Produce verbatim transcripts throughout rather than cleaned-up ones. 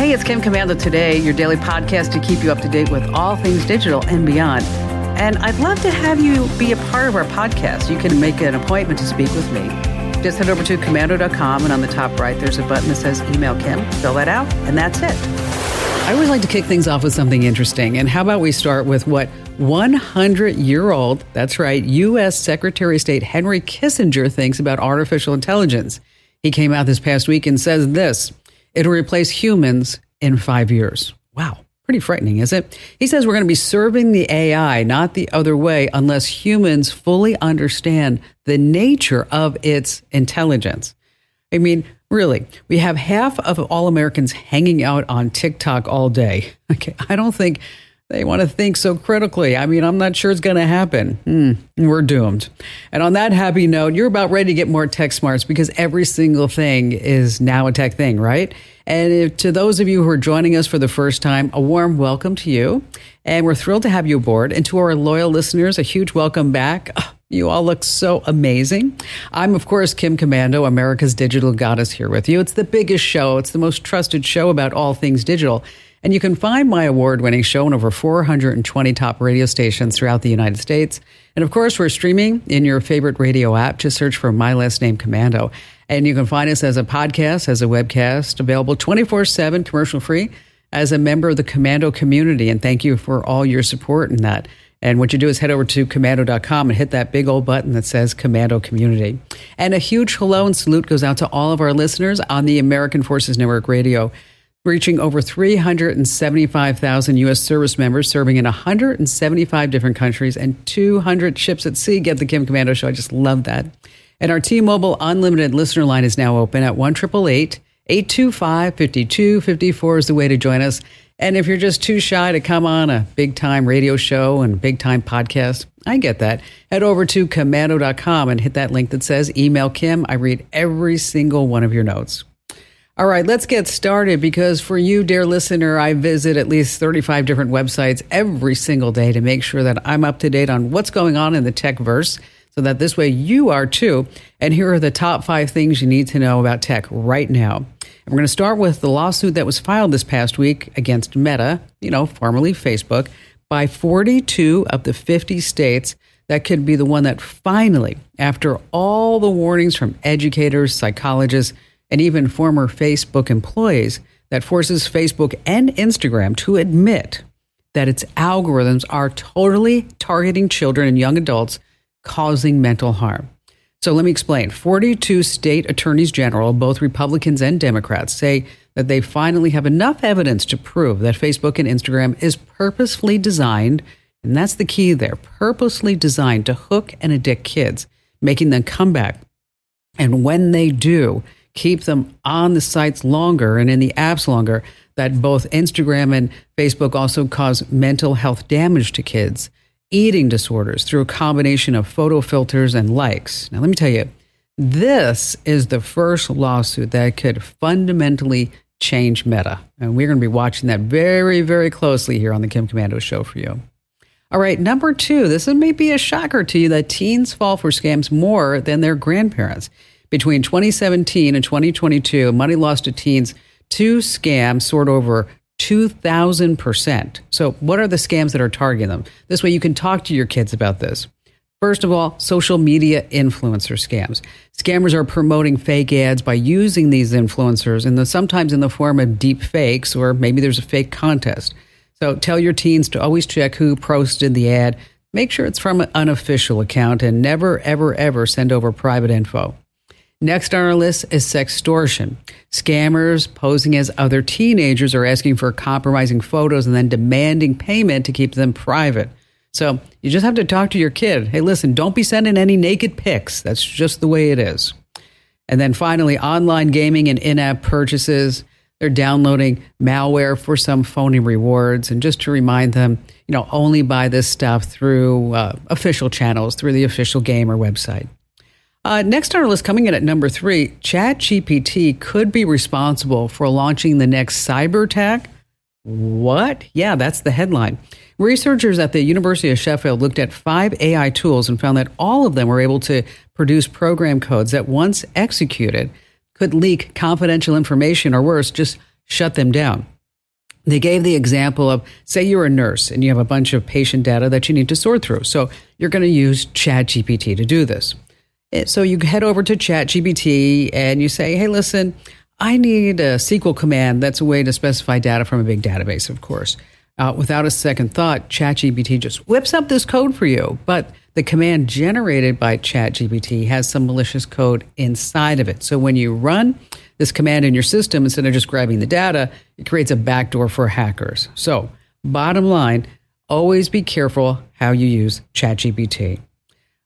Hey, it's Kim Komando Today, your daily podcast to keep you up to date with all things digital and beyond. And I'd love to have you be a part of our podcast. You can make an appointment to speak with me. Just head over to komando dot com, and on the top right, there's a button that says Email Kim. Fill that out, and that's it. I always like to kick things off with something interesting. And how about we start with what one hundred year old, that's right, U S Secretary of State Henry Kissinger thinks about artificial intelligence. He came out this past week and says this: it'll replace humans in five years. Wow. Pretty frightening, is it? He says we're going to be serving the A I, not the other way, unless humans fully understand the nature of its intelligence. I mean, really, we have half of all Americans hanging out on TikTok all day. Okay, I don't think they want to think so critically. I mean, I'm not sure it's going to happen. Mm, we're doomed. And on that happy note, you're about ready to get more tech smarts, because every single thing is now a tech thing, right? And if, to those of you who are joining us for the first time, a warm welcome to you. And we're thrilled to have you aboard. And to our loyal listeners, a huge welcome back. You all look so amazing. I'm, of course, Kim Komando, America's digital goddess, here with you. It's the biggest show. It's the most trusted show about all things digital. And you can find my award-winning show on over four hundred twenty top radio stations throughout the United States. And of course, we're streaming in your favorite radio app. Just search for my last name, Komando. And you can find us as a podcast, as a webcast, available twenty-four seven, commercial-free, as a member of the Komando community. And thank you for all your support in that. And what you do is head over to komando dot com and hit that big old button that says Komando Community. And a huge hello and salute goes out to all of our listeners on the American Forces Network Radio, reaching over three hundred seventy-five thousand U S service members serving in one hundred seventy-five different countries and two hundred ships at sea. Get the Kim Komando Show. I just love that. And our T-Mobile Unlimited listener line is now open at one eight eight eight, eight two five, five two five four is the way to join us. And if you're just too shy to come on a big-time radio show and big-time podcast, I get that. Head over to komando dot com and hit that link that says Email Kim. I read every single one of your notes. All right, let's get started, because for you, dear listener, I visit at least thirty-five different websites every single day to make sure that I'm up to date on what's going on in the tech-verse, so that this way you are too. And here are the top five things you need to know about tech right now. And we're going to start with the lawsuit that was filed this past week against Meta, you know, formerly Facebook, by forty-two of the fifty states. That could be the one that finally, after all the warnings from educators, psychologists, and even former Facebook employees, that forces Facebook and Instagram to admit that its algorithms are totally targeting children and young adults, causing mental harm. So let me explain. forty-two state attorneys general, both Republicans and Democrats, say that they finally have enough evidence to prove that Facebook and Instagram is purposefully designed, and that's the key there, purposely designed to hook and addict kids, making them come back. And when they do, keep them on the sites longer and in the apps longer, that both Instagram and Facebook also cause mental health damage to kids, eating disorders through a combination of photo filters and likes. Now, let me tell you, this is the first lawsuit that could fundamentally change Meta. And we're going to be watching that very, very closely here on the Kim Komando Show for you. All right, number two, this may be a shocker to you that teens fall for scams more than their grandparents. Between twenty seventeen and twenty twenty-two, money lost to teens to scams soared over two thousand percent. So what are the scams that are targeting them? This way you can talk to your kids about this. First of all, social media influencer scams. Scammers are promoting fake ads by using these influencers, and sometimes in the form of deep fakes, or maybe there's a fake contest. So tell your teens to always check who posted the ad. Make sure it's from an unofficial account, and never, ever, ever send over private info. Next on our list is sextortion. Scammers posing as other teenagers are asking for compromising photos and then demanding payment to keep them private. So you just have to talk to your kid. Hey, listen, don't be sending any naked pics. That's just the way it is. And then finally, online gaming and in-app purchases. They're downloading malware for some phony rewards. And just to remind them, you know, only buy this stuff through uh, official channels, through the official game or website. Uh, next on our list, coming in at number three, ChatGPT could be responsible for launching the next cyber attack. What? Yeah, that's the headline. Researchers at the University of Sheffield looked at five A I tools and found that all of them were able to produce program codes that, once executed, could leak confidential information, or worse, just shut them down. They gave the example of, say you're a nurse and you have a bunch of patient data that you need to sort through. So you're going to use ChatGPT to do this. So you head over to ChatGPT and you say, hey, listen, I need a S Q L command. That's a way to specify data from a big database, of course. Uh, without a second thought, ChatGPT just whips up this code for you. But the command generated by ChatGPT has some malicious code inside of it. So when you run this command in your system, instead of just grabbing the data, it creates a backdoor for hackers. So bottom line, always be careful how you use ChatGPT.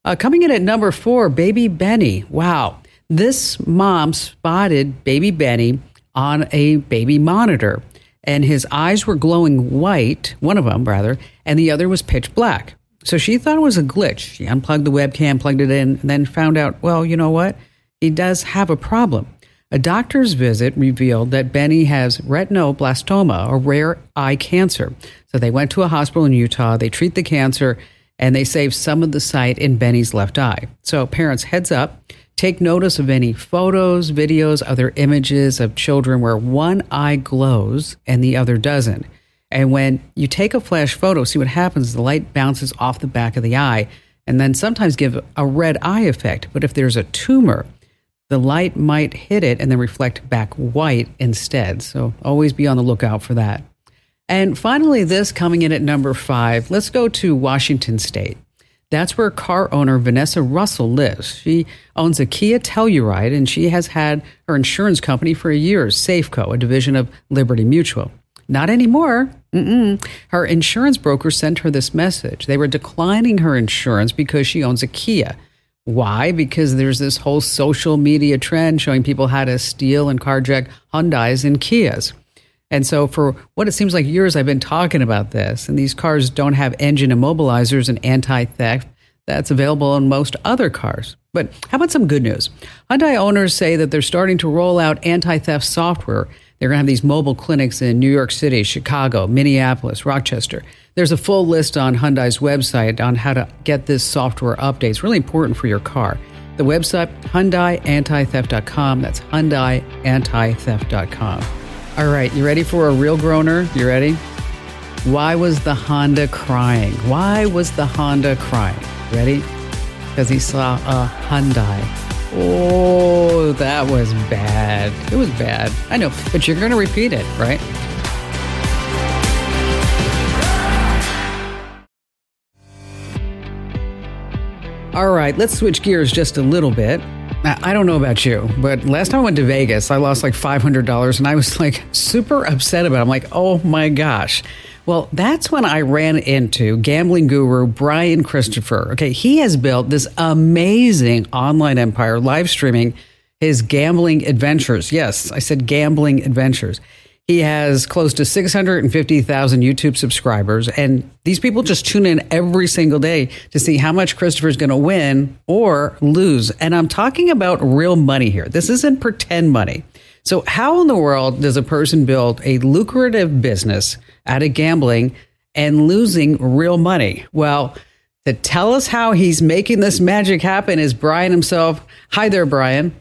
Uh, coming in at number four, Baby Benny. Wow. This mom spotted Baby Benny on a baby monitor, and his eyes were glowing white, one of them rather, and the other was pitch black. So she thought it was a glitch. She unplugged the webcam, plugged it in, and then found out, well, you know what? He does have a problem. A doctor's visit revealed that Benny has retinoblastoma, a rare eye cancer. So they went to a hospital in Utah, they treat the cancer, and they save some of the sight in Benny's left eye. So parents, heads up, take notice of any photos, videos, other images of children where one eye glows and the other doesn't. And when you take a flash photo, see what happens, the light bounces off the back of the eye and then sometimes give a red eye effect. But if there's a tumor, the light might hit it and then reflect back white instead. So always be on the lookout for that. And finally, this coming in at number five, let's go to Washington State. That's where car owner Vanessa Russell lives. She owns a Kia Telluride, and she has had her insurance company for years, Safeco, a division of Liberty Mutual. Not anymore. Mm-mm. Her insurance broker sent her this message. They were declining her insurance because she owns a Kia. Why? Because there's this whole social media trend showing people how to steal and carjack Hyundais and Kias. And so for what it seems like years, I've been talking about this, and these cars don't have engine immobilizers and anti-theft that's available on most other cars. But how about some good news? Hyundai owners say that they're starting to roll out anti-theft software. They're going to have these mobile clinics in New York City, Chicago, Minneapolis, Rochester. There's a full list on Hyundai's website on how to get this software update. It's really important for your car. The website, Hyundai Anti Theft dot com. That's Hyundai Anti Theft dot com. All right, you ready for a real groaner? You ready? Why was the Honda crying? Why was the Honda crying? Ready? Because he saw a Hyundai. Oh, that was bad. It was bad. I know, but you're going to repeat it, right? All right, let's switch gears just a little bit. I don't know about you, but last time I went to Vegas, I lost like five hundred dollars and I was like super upset about it. I'm like, oh my gosh. Well, that's when I ran into gambling guru Brian Christopher. Okay, he has built this amazing online empire live streaming his gambling adventures. Yes, I said gambling adventures. He has close to six hundred fifty thousand YouTube subscribers, and these people just tune in every single day to see how much Christopher's going to win or lose. And I'm talking about real money here. This isn't pretend money. So how in the world does a person build a lucrative business out of gambling and losing real money? Well, to tell us how he's making this magic happen is Brian himself. Hi there, Brian.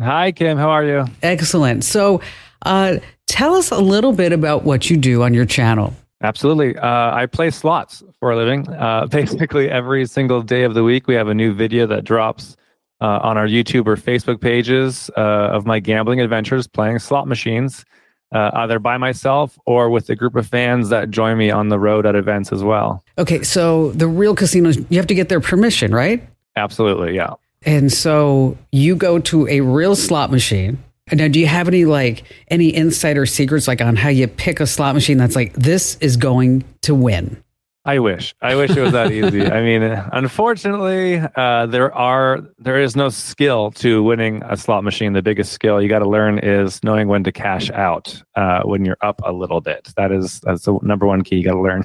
Hi, Kim. How are you? Excellent. So, uh, tell us a little bit about what you do on your channel. Absolutely. Uh, I play slots for a living. Uh, basically, every single day of the week, we have a new video that drops uh, on our YouTube or Facebook pages uh, of my gambling adventures playing slot machines, uh, either by myself or with a group of fans that join me on the road at events as well. Okay, so the real casinos, you have to get their permission, right? Absolutely, yeah. And so you go to a real slot machine. Now, do you have any like any insider secrets like on how you pick a slot machine that's like, this is going to win? I wish. I wish it was that easy. I mean, unfortunately, uh, there are there is no skill to winning a slot machine. The biggest skill you got to learn is knowing when to cash out uh, when you're up a little bit. That is that's the number one key you got to learn.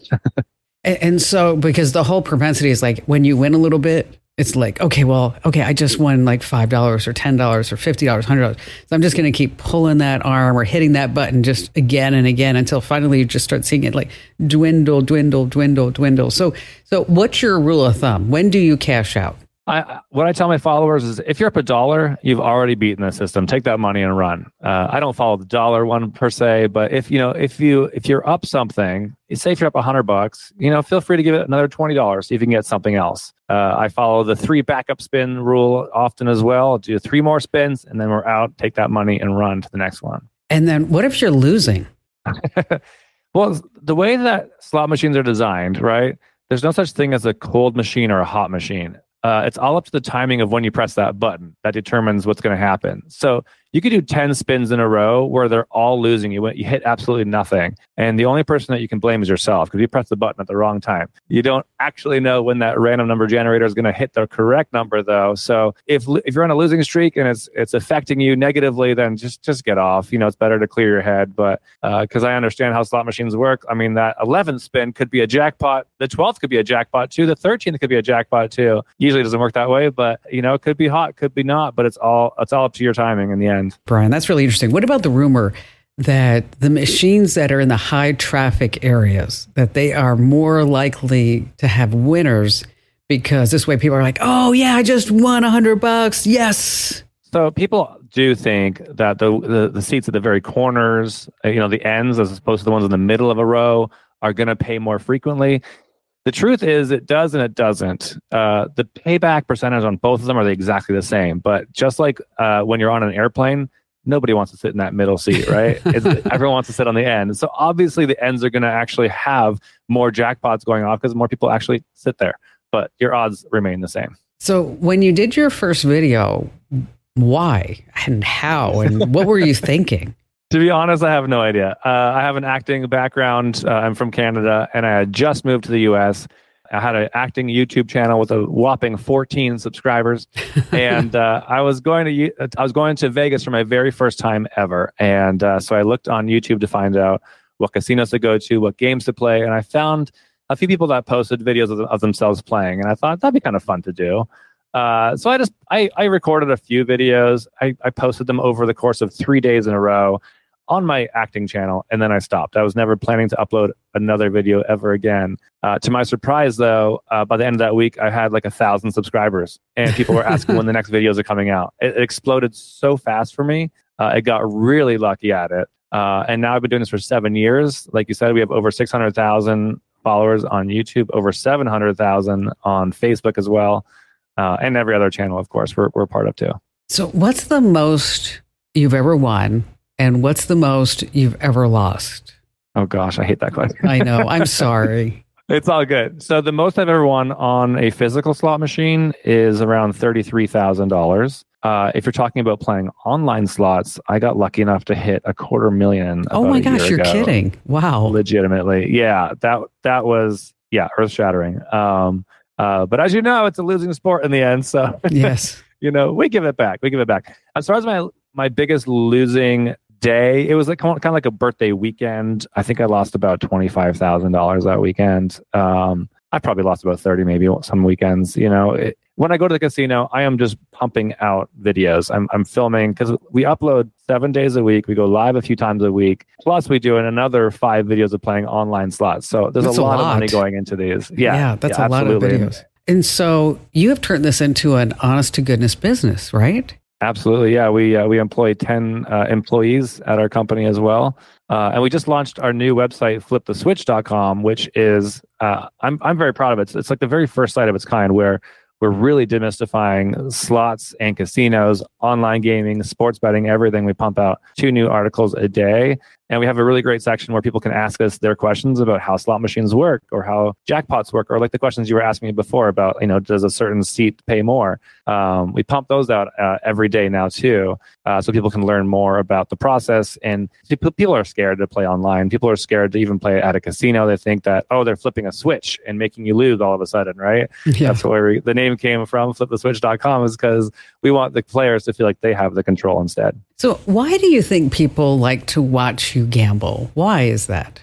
and, and so because the whole propensity is like when you win a little bit, it's like, okay, well, okay, I just won like five dollars or ten dollars or fifty dollars, one hundred dollars. So I'm just going to keep pulling that arm or hitting that button just again and again until finally you just start seeing it like dwindle, dwindle, dwindle, dwindle. So, so what's your rule of thumb? When do you cash out? I, what I tell my followers is, if you're up a dollar, you've already beaten the system. Take that money and run. Uh, I don't follow the dollar one per se, but if you know, if you if you're up something, say if you're up a hundred bucks, you know, feel free to give it another twenty dollars. See if you can get something else. Uh, I follow the three backup spin rule often as well. Do three more spins, and then we're out. Take that money and run to the next one. And then, what if you're losing? Well, the way that slot machines are designed, right? There's no such thing as a cold machine or a hot machine. Uh, it's all up to the timing of when you press that button that determines what's going to happen. So you could do ten spins in a row where they're all losing. You went, you hit absolutely nothing. And the only person that you can blame is yourself, because you pressed the button at the wrong time. You don't actually know when that random number generator is going to hit the correct number, though. So if if you're on a losing streak and it's it's affecting you negatively, then just just get off. You know, it's better to clear your head. But because uh, I understand how slot machines work, I mean, that eleventh spin could be a jackpot. The twelfth could be a jackpot, too. The thirteenth could be a jackpot, too. You Usually doesn't work that way, but you know, it could be hot, could be not, but it's all it's all up to your timing in the end. Brian, that's really interesting. What about the rumor that the machines that are in the high traffic areas, that they are more likely to have winners, because this way people are like, oh yeah, I just won a hundred bucks. Yes. So people do think that the, the the seats at the very corners, you know, the ends as opposed to the ones in the middle of a row, are going to pay more frequently. The truth is, it does and it doesn't. Uh, the payback percentage on both of them are exactly the same. But just like uh, when you're on an airplane, nobody wants to sit in that middle seat, right? It's, everyone wants to sit on the end. So obviously, the ends are going to actually have more jackpots going off because more people actually sit there. But your odds remain the same. So when you did your first video, why and how and what were you thinking? To be honest, I have no idea. Uh, I have an acting background. Uh, I'm from Canada, and I had just moved to the U S. I had an acting YouTube channel with a whopping fourteen subscribers, and uh, I was going to I was going to Vegas for my very first time ever. And uh, so I looked on YouTube to find out what casinos to go to, what games to play, and I found a few people that posted videos of, of themselves playing, and I thought that'd be kind of fun to do. Uh, so I just I, I recorded a few videos. I, I posted them over the course of three days in a row on my acting channel, and then I stopped. I was never planning to upload another video ever again. Uh, to my surprise, though, uh, by the end of that week, I had like a thousand subscribers, and people were asking when the next videos are coming out. It, it exploded so fast for me. Uh, I got really lucky at it. Uh, and now I've been doing this for seven years. Like you said, we have over six hundred thousand followers on YouTube, over seven hundred thousand on Facebook as well, uh, and every other channel, of course, we're, we're part of too. So what's the most you've ever won? And what's the most you've ever lost? Oh, gosh, I hate that question. I know. I'm sorry. It's all good. So the most I've ever won on a physical slot machine is around thirty-three thousand dollars. Uh, if you're talking about playing online slots, I got lucky enough to hit a quarter million. Oh, my gosh, you're ago. Kidding. Wow. Legitimately. Yeah, that that was, yeah, earth-shattering. Um, uh, but as you know, it's a losing sport in the end. So, yes, you know, we give it back. We give it back. As far as my, my biggest losing day, it was like kind of like a birthday weekend. I think I lost about twenty-five thousand dollars that weekend. Um, I probably lost about thirty, maybe some weekends. You know, it, when I go to the casino, I am just pumping out videos. I'm I'm filming because we upload seven days a week. We go live a few times a week. Plus, we do another five videos of playing online slots. So there's that's a, lot a lot of money going into these. Yeah, yeah that's yeah, a absolutely. lot of videos. And so you have turned this into an honest to goodness business, right? Absolutely. Yeah, we uh, we employ ten uh, employees at our company as well. Uh, and we just launched our new website, flip the switch dot com, which is, uh, I'm I'm very proud of it. It's, it's like the very first site of its kind where we're really demystifying slots and casinos, online gaming, sports betting, everything. We pump out two new articles a day. And we have a really great section where people can ask us their questions about how slot machines work or how jackpots work, or like the questions you were asking me before about, you know, does a certain seat pay more? Um, we pump those out uh, every day now too. Uh, so people can learn more about the process. And people are scared to play online. People are scared to even play at a casino. They think that, oh, they're flipping a switch and making you lose all of a sudden, right? Yeah. That's where we, the name came from, flip the switch dot com, is because we want the players to feel like they have the control instead. So why do you think people like to watch you gamble? Why is that?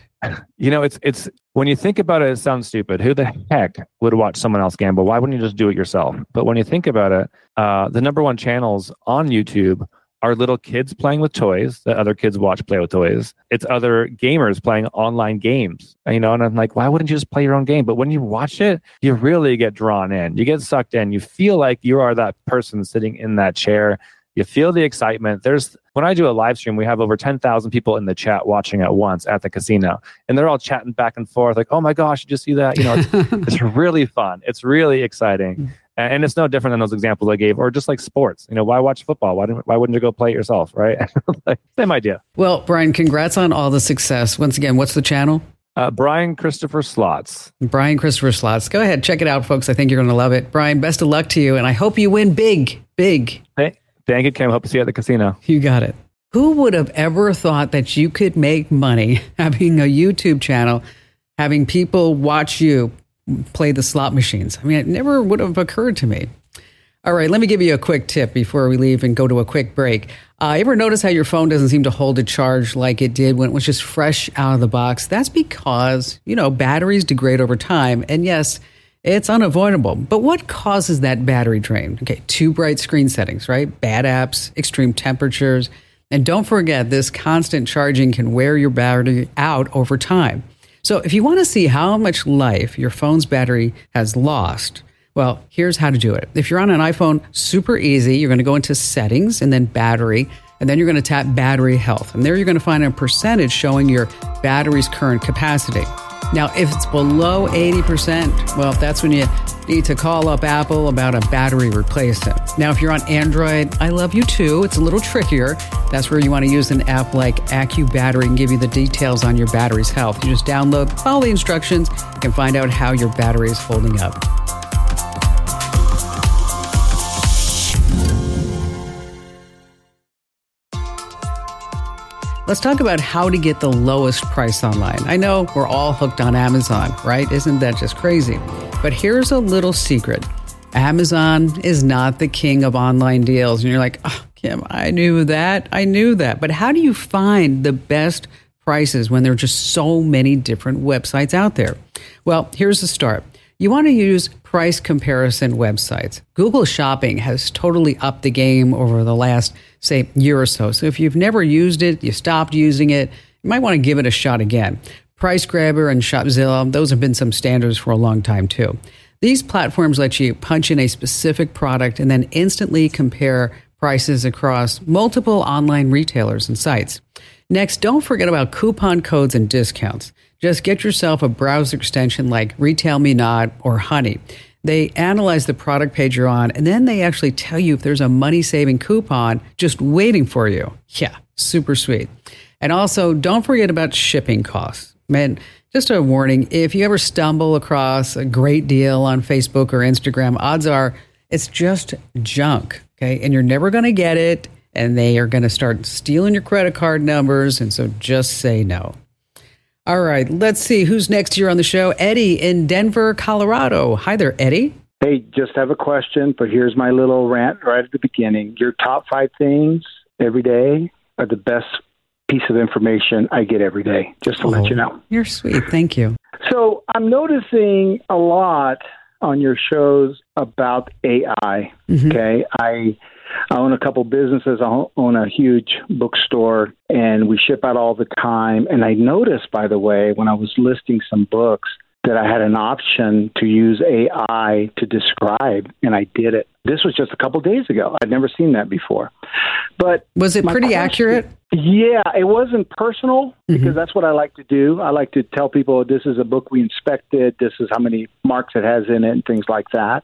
You know, it's it's when you think about it, it sounds stupid. Who the heck would watch someone else gamble? Why wouldn't you just do it yourself? But when you think about it, uh, the number one channels on YouTube are little kids playing with toys that other kids watch play with toys. It's other gamers playing online games. And, you know, and I'm like, why wouldn't you just play your own game? But when you watch it, you really get drawn in. You get sucked in. You feel like you are that person sitting in that chair. You feel the excitement. There's when I do a live stream, we have over ten thousand people in the chat watching at once at the casino. And they're all chatting back and forth like, oh my gosh, did you see that? You know, it's, it's really fun. It's really exciting. And it's no different than those examples I gave, or just like sports. You know, why watch football? Why didn't, why wouldn't you go play it yourself, right? Like, same idea. Well, Brian, congrats on all the success. Once again, what's the channel? Uh, Brian Christopher Slots. Brian Christopher Slots. Go ahead. Check it out, folks. I think you're going to love it. Brian, best of luck to you. And I hope you win big, big. Hey, thank you, Kim. Hope to see you at the casino. You got it. Who would have ever thought that you could make money having a YouTube channel, having people watch you play the slot machines? I mean, it never would have occurred to me. All right, let me give you a quick tip before we leave and go to a quick break. Uh, ever notice how your phone doesn't seem to hold a charge like it did when it was just fresh out of the box? That's because, you know, batteries degrade over time. And yes, it's unavoidable. But what causes that battery drain? Okay, too bright screen settings, right? Bad apps, extreme temperatures. And don't forget, this constant charging can wear your battery out over time. So if you want to see how much life your phone's battery has lost, well, here's how to do it. If you're on an iPhone, super easy. You're going to go into settings and then battery, and then you're going to tap battery health. And there you're going to find a percentage showing your battery's current capacity. Now, if it's below eighty percent, well, that's when you need to call up Apple about a battery replacement. Now, if you're on Android, I love you too. It's a little trickier. That's where you want to use an app like AccuBattery and give you the details on your battery's health. You just download, follow the instructions, and find out how your battery is holding up. Let's talk about how to get the lowest price online. I know we're all hooked on Amazon, right? Isn't that just crazy? But here's a little secret. Amazon is not the king of online deals. And you're like, oh, Kim, I knew that. I knew that. But how do you find the best prices when there are just so many different websites out there? Well, here's the start. You want to use price comparison websites. Google Shopping has totally upped the game over the last, say, year or so. So if you've never used it, you stopped using it, you might want to give it a shot again. PriceGrabber and Shopzilla, those have been some standards for a long time too. These platforms let you punch in a specific product and then instantly compare prices across multiple online retailers and sites. Next, don't forget about coupon codes and discounts. Just get yourself a browser extension like RetailMeNot or Honey. They analyze the product page you're on, and then they actually tell you if there's a money-saving coupon just waiting for you. Yeah, super sweet. And also, don't forget about shipping costs. Man, just a warning, if you ever stumble across a great deal on Facebook or Instagram, odds are it's just junk, okay? And you're never going to get it, and they are going to start stealing your credit card numbers, and so just say no. All right, let's see who's next here on the show. Eddie in Denver, Colorado. Hi there, Eddie. Hey, just have a question, but here's my little rant right at the beginning. Your top five things every day are the best piece of information I get every day, just to oh, let you know. You're sweet. Thank you. So I'm noticing a lot on your shows about A I, mm-hmm. okay? I... I own a couple businesses. I own a huge bookstore, and we ship out all the time. And I noticed, by the way, when I was listing some books, that I had an option to use A I to describe, and I did it. This was just a couple days ago. I'd never seen that before. But was it pretty question, accurate? Yeah, it wasn't personal mm-hmm. because that's what I like to do. I like to tell people this is a book we inspected. This is how many marks it has in it and things like that.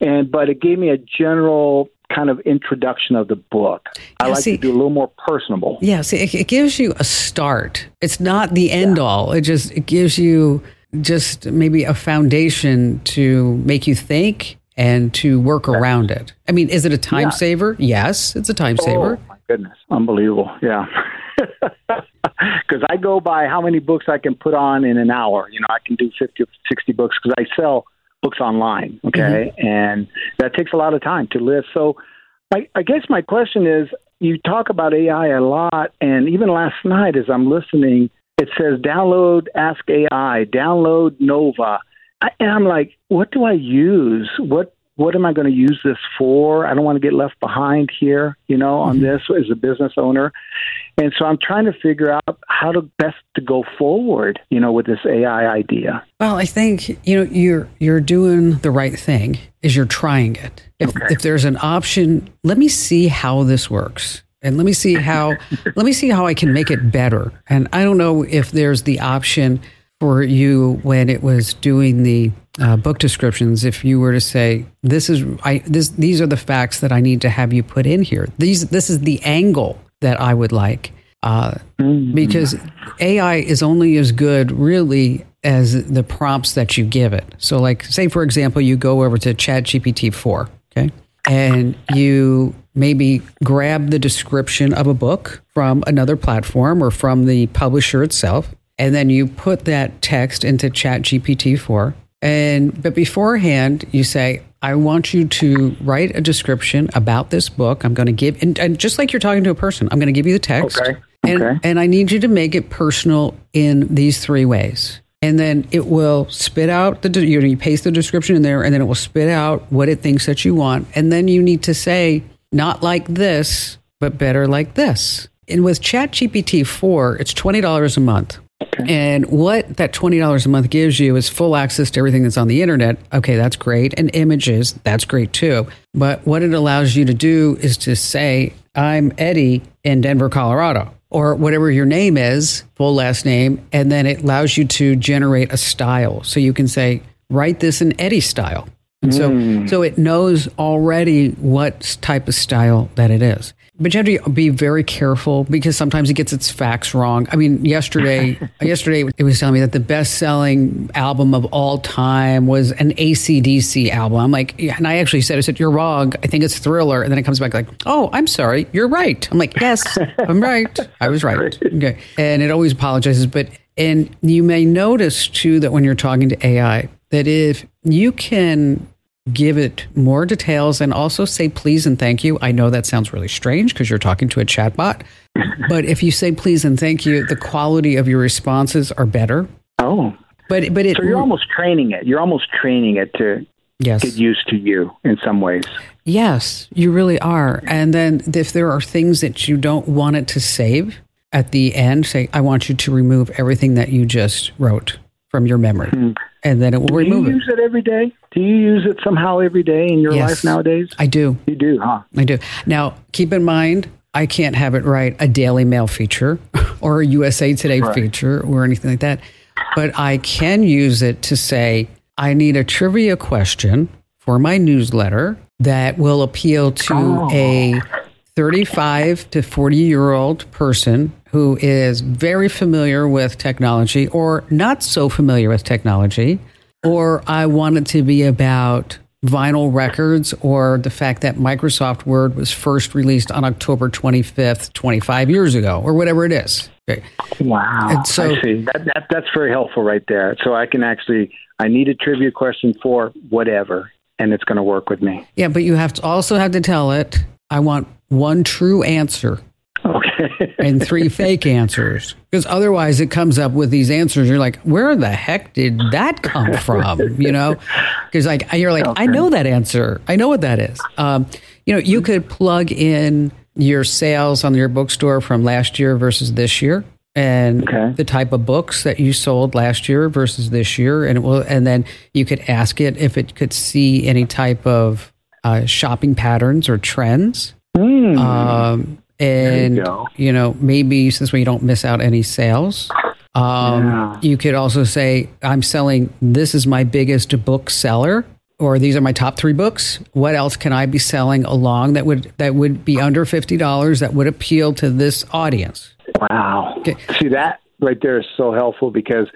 And but it gave me a general kind of introduction of the book. I yeah, like see, to do a little more personable. Yeah, see, it, it gives you a start. It's not the end yeah. all. It just it gives you just maybe a foundation to make you think and to work right. around it. I mean, is it a time yeah. saver? Yes, it's a time oh, saver. Oh, my goodness. Unbelievable. Yeah. Because I go by how many books I can put on in an hour. You know, I can do fifty or sixty books because I sell books online, okay? Mm-hmm. And that takes a lot of time to list. So I, I guess my question is, you talk about A I a lot, and even last night as I'm listening, it says download Ask A I, download Nova. I, and I'm like, what do I use? What what am I going to use this for? I don't want to get left behind here, you know, on this as a business owner. And so I'm trying to figure out how to best to go forward, you know, with this A I idea. Well, I think, you know, you're you're doing the right thing is you're trying it. If, okay. if there's an option, let me see how this works. And let me see how let me see how I can make it better. And I don't know if there's the option for you when it was doing the uh, book descriptions. If you were to say, "This is I this these are the facts that I need to have you put in here. These this is the angle that I would like," uh, mm-hmm. because A I is only as good really as the prompts that you give it. So, like, say for example, you go over to ChatGPT four, okay, and you maybe grab the description of a book from another platform or from the publisher itself, and then you put that text into ChatGPT four. And but beforehand, you say, "I want you to write a description about this book. I'm going to give," and, and just like you're talking to a person, I'm going to give you the text, okay. And, okay. and I need you to make it personal in these three ways. And then it will spit out the, you know, you paste the description in there, and then it will spit out what it thinks that you want, and then you need to say, "Not like this, but better like this." And with ChatGPT four, it's twenty dollars a month. Okay. And what that twenty dollars a month gives you is full access to everything that's on the internet. Okay, that's great. And images, that's great too. But what it allows you to do is to say, "I'm Eddie in Denver, Colorado," or whatever your name is, full last name. And then it allows you to generate a style. So you can say, "Write this in Eddie style." And so, mm. so it knows already what type of style that it is. But you have to be very careful because sometimes it gets its facts wrong. I mean, yesterday, yesterday it was telling me that the best-selling album of all time was an A C D C album. I'm like, and I actually said, I said, "You're wrong. I think it's Thriller." And then it comes back like, "Oh, I'm sorry. You're right." I'm like, "Yes, I'm right. I was right." Okay. And it always apologizes. But, and you may notice too, that when you're talking to A I, that if you can give it more details and also say please and thank you. I know that sounds really strange because you're talking to a chatbot, but if you say please and thank you, the quality of your responses are better. Oh, but but it, so you're almost training it. You're almost training it to yes. get used to you in some ways. Yes, you really are. And then if there are things that you don't want it to save at the end, say, "I want you to remove everything that you just wrote from your memory." Mm-hmm. And then it will do remove it. Do you use it every day? Do you use it somehow every day in your yes, life nowadays? I do. You do, huh? I do. Now, keep in mind, I can't have it write a Daily Mail feature or a U S A Today right. feature or anything like that. But I can use it to say, "I need a trivia question for my newsletter that will appeal to oh. a thirty-five to forty-year-old person who is very familiar with technology or not so familiar with technology, or I want it to be about vinyl records or the fact that Microsoft Word was first released on October twenty-fifth, twenty-five years ago, or whatever it is." Okay. Wow. And so, I see. That, that, that's very helpful right there. So I can actually, I need a trivia question for whatever, and it's going to work with me. Yeah, but you have to also have to tell it, "I want one true answer okay. and three fake answers," because otherwise it comes up with these answers. You're like, "Where the heck did that come from?" You know, because like you're like, okay. "I know that answer. I know what that is." Um, you know, you could plug in your sales on your bookstore from last year versus this year, and okay. the type of books that you sold last year versus this year, and it will. And then you could ask it if it could see any type of Uh, shopping patterns or trends. Mm. Um, and, you, you know, maybe since we don't miss out any sales, um, yeah. you could also say, "I'm selling, this is my biggest book seller, or these are my top three books. What else can I be selling along that would that would be under fifty dollars that would appeal to this audience?" Wow. Okay. See, that right there is so helpful because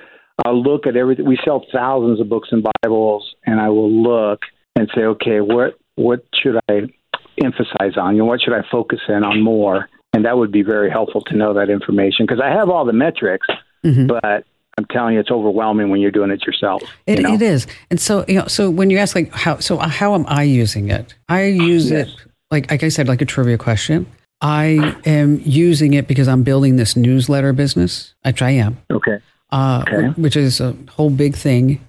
I'll look at everything. We sell thousands of books and Bibles, and I will look and say, "Okay, what, What should I emphasize on? You know, what should I focus in on more?" And that would be very helpful to know that information because I have all the metrics, mm-hmm. but I'm telling you, it's overwhelming when you're doing it yourself. It, you know? It is. And so, you know, so when you ask like how, so how am I using it? I use yes. it like, like I said, like a trivia question. I am using it because I'm building this newsletter business, which I am. Okay. Uh, okay. Which is a whole big thing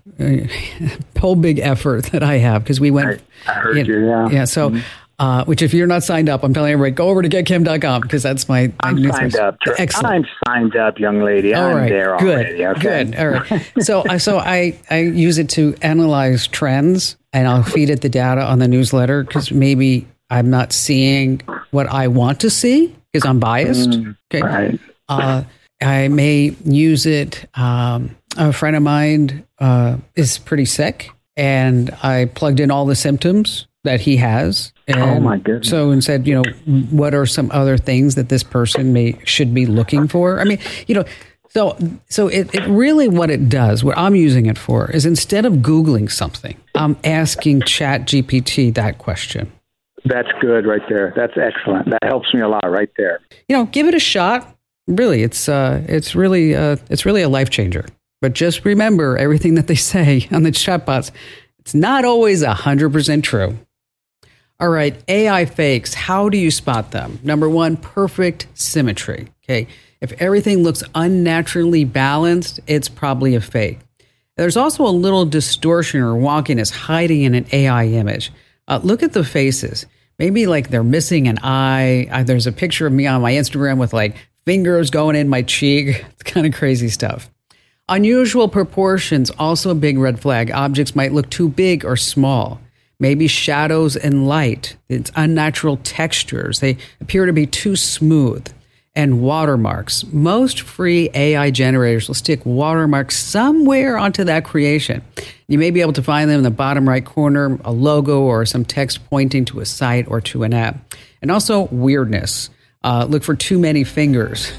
whole big effort that I have because we went. I, I heard you, you know, yeah. Yeah. So, mm-hmm. uh, which if you're not signed up, I'm telling everybody, go over to get kim dot com because that's my. I'm my signed up. Excellent. I'm signed up, young lady. All I'm right. there already. Good. Okay. Good. All right. So, so I, I use it to analyze trends and I'll feed it the data on the newsletter because maybe I'm not seeing what I want to see because I'm biased. Mm, okay. Right. Uh, I may use it. Um, a friend of mine uh, is pretty sick, and I plugged in all the symptoms that he has. And oh my goodness! So and said, you know, what are some other things that this person may should be looking for? I mean, you know, so so it, it really what it does, what I'm using it for, is instead of Googling something, I'm asking ChatGPT that question. That's good, right there. That's excellent. That helps me a lot, right there. You know, give it a shot. Really, it's uh, it's really uh, it's really a life changer. But just remember everything that they say on the chatbots. It's not always one hundred percent true. All right, A I fakes. How do you spot them? Number one, perfect symmetry. Okay, if everything looks unnaturally balanced, it's probably a fake. There's also a little distortion or wonkiness hiding in an A I image. Uh, look at the faces. Maybe like they're missing an eye. Uh, there's a picture of me on my Instagram with like fingers going in my cheek. It's kind of crazy stuff. Unusual proportions, also a big red flag. Objects might look too big or small. Maybe shadows and light. It's unnatural textures. They appear to be too smooth. And watermarks. Most free A I generators will stick watermarks somewhere onto that creation. You may be able to find them in the bottom right corner, a logo or some text pointing to a site or to an app. And also weirdness. Uh, look for too many fingers,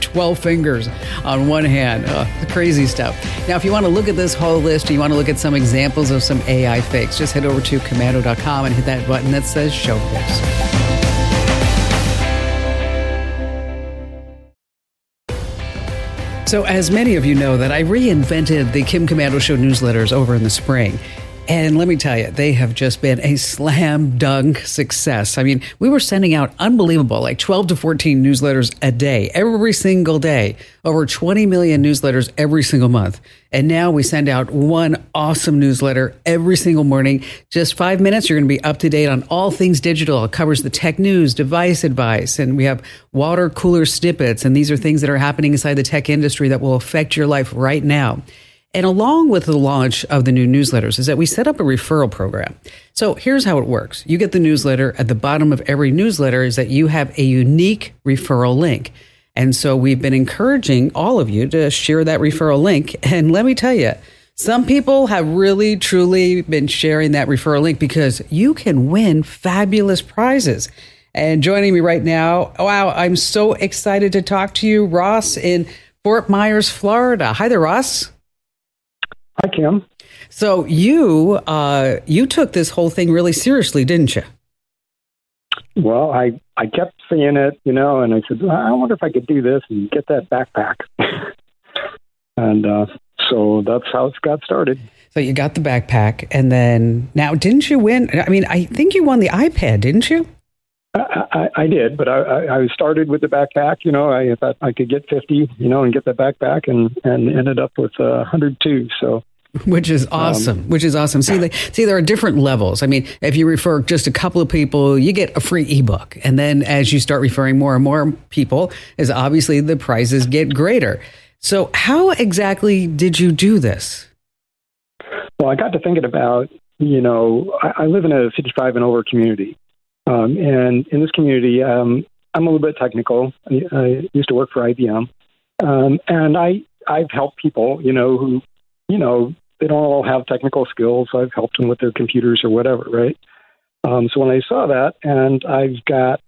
twelve fingers on one hand, uh, crazy stuff. Now, if you want to look at this whole list, and you want to look at some examples of some A I fakes, just head over to komando dot com and hit that button that says Show Tips. So as many of you know that I reinvented the Kim Komando Show newsletters over in the spring. And let me tell you, they have just been a slam dunk success. I mean, we were sending out unbelievable, like twelve to fourteen newsletters a day, every single day, over twenty million newsletters every single month. And now we send out one awesome newsletter every single morning. Just five minutes, you're going to be up to date on all things digital. It covers the tech news, device advice, and we have water cooler snippets. And these are things that are happening inside the tech industry that will affect your life right now. And along with the launch of the new newsletters is that we set up a referral program. So here's how it works. You get the newsletter. At the bottom of every newsletter is that you have a unique referral link. And so we've been encouraging all of you to share that referral link. And let me tell you, some people have really, truly been sharing that referral link because you can win fabulous prizes. And joining me right now, wow, I'm so excited to talk to you, Ross, in Fort Myers, Florida. Hi there, Ross. Hi, Kim. So you uh, you took this whole thing really seriously, didn't you? Well, I, I kept seeing it, you know, and I said, I wonder if I could do this and get that backpack. and uh, so that's how it got started. So you got the backpack, and then now didn't you win? I mean, I think you won the iPad, didn't you? I, I, I did, but I, I started with the backpack. You know, I thought I could get fifty, you know, and get that backpack, and, and ended up with uh, one hundred two. So. Which is awesome. Um, which is awesome. See, they, see, there are different levels. I mean, if you refer just a couple of people, you get a free ebook. And then as you start referring more and more people, is obviously the prizes get greater. So how exactly did you do this? Well, I got to thinking about, you know, I, I live in a fifty-five and over community. Um, and in this community, um, I'm a little bit technical. I, I used to work for I B M. Um, and I, I've helped people, you know, who, you know, they don't all have technical skills. I've helped them with their computers or whatever, right? Um, so when I saw that, and I've got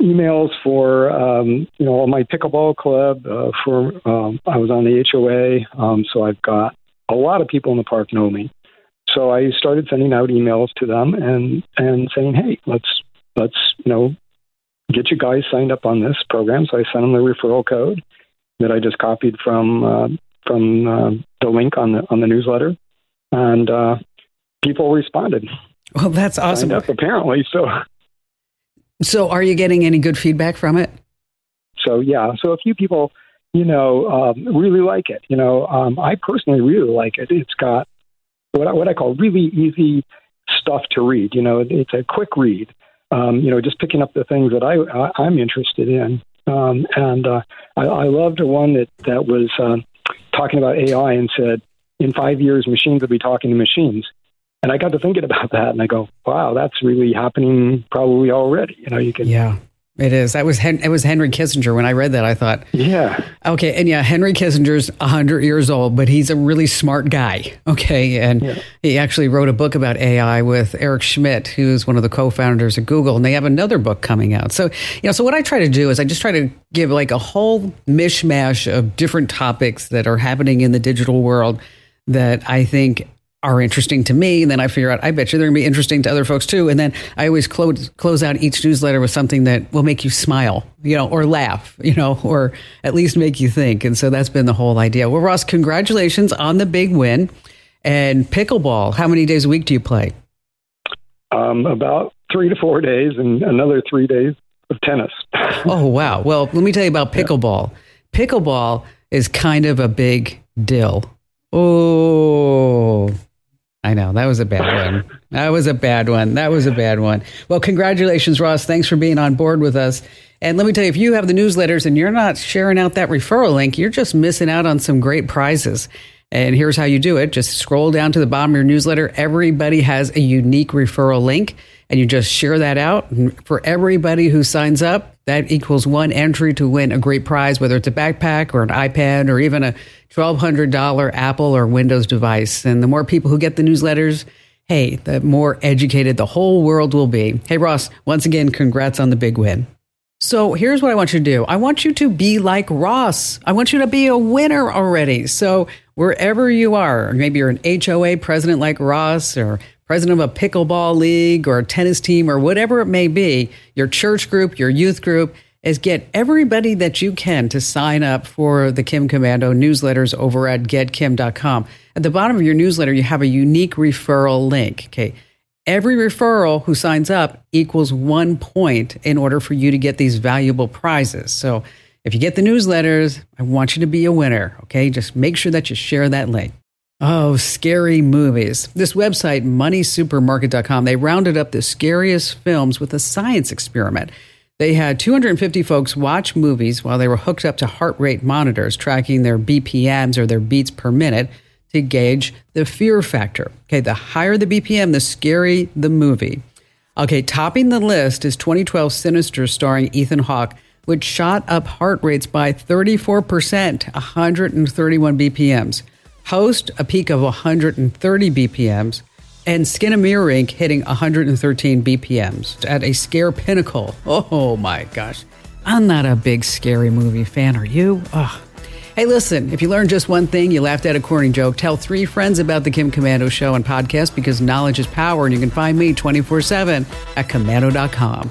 emails for, um, you know, my pickleball club, uh, for um, I was on the H O A, um, so I've got a lot of people in the park know me. So I started sending out emails to them and, and saying, hey, let's, let's, you know, get you guys signed up on this program. So I sent them the referral code that I just copied from, uh, from uh, the link on the on the newsletter, and uh, people responded. Well, that's awesome. Up, apparently, so. So, are you getting any good feedback from it? So, yeah. So, a few people, you know, um, really like it. You know, um, I personally really like it. It's got what I, what I call really easy stuff to read. You know, it's a quick read. Um, you know, just picking up the things that I, I I'm interested in. Um, and uh, I, I loved one that that was um, talking about A I and said, in five years, machines will be talking to machines. And I got to thinking about that, and I go, wow, that's really happening probably already. You know, you can. Yeah, it is. That was Hen- it was Henry Kissinger. When I read that, I thought, yeah, okay, and yeah, Henry Kissinger's a hundred years old, but he's a really smart guy. Okay, and yeah. He actually wrote a book about A I with Eric Schmidt, who's one of the co-founders of Google, and they have another book coming out. So, you know, so what I try to do is I just try to give like a whole mishmash of different topics that are happening in the digital world that I think are interesting to me, and then I figure out, I bet you they're going to be interesting to other folks too. And then I always close close out each newsletter with something that will make you smile, you know, or laugh, you know, or at least make you think. And so that's been the whole idea. Well, Ross, congratulations on the big win. And pickleball, how many days a week do you play? Um, about three to four days and another three days of tennis. Oh, wow. Well, let me tell you about pickleball. Pickleball is kind of a big deal. Oh, I know. That was a bad one. That was a bad one. That was a bad one. Well, congratulations, Ross. Thanks for being on board with us. And let me tell you, if you have the newsletters and you're not sharing out that referral link, you're just missing out on some great prizes. And here's how you do it. Just scroll down to the bottom of your newsletter. Everybody has a unique referral link, and you just share that out. For everybody who signs up, that equals one entry to win a great prize, whether it's a backpack or an iPad or even a twelve hundred dollars Apple or Windows device. And the more people who get the newsletters, hey, the more educated the whole world will be. Hey, Ross, once again, congrats on the big win. So here's what I want you to do. I want you to be like Ross. I want you to be a winner already. So wherever you are, maybe you're an H O A president like Ross, or president of a pickleball league or a tennis team or whatever it may be, your church group, your youth group, is get everybody that you can to sign up for the Kim Komando newsletters over at get kim dot com. At the bottom of your newsletter, you have a unique referral link. Okay, every referral who signs up equals one point in order for you to get these valuable prizes. So if you get the newsletters, I want you to be a winner. Okay, just make sure that you share that link. Oh, scary movies. This website, money supermarket dot com, they rounded up the scariest films with a science experiment. They had two hundred fifty folks watch movies while they were hooked up to heart rate monitors, tracking their B P Ms or their beats per minute to gauge the fear factor. Okay, the higher the B P M, the scary the movie. Okay, topping the list is twenty twelve Sinister starring Ethan Hawke, which shot up heart rates by thirty-four percent, one hundred thirty-one B P Ms. Host, a peak of one hundred thirty B P Ms. And Skinnamarink hitting one hundred thirteen B P Ms at a scare pinnacle. Oh my gosh. I'm not a big scary movie fan, are you? Ugh. Hey, listen, if you learned just one thing, you laughed at a corny joke, tell three friends about the Kim Komando Show and podcast, because knowledge is power, and you can find me twenty-four seven at komando dot com.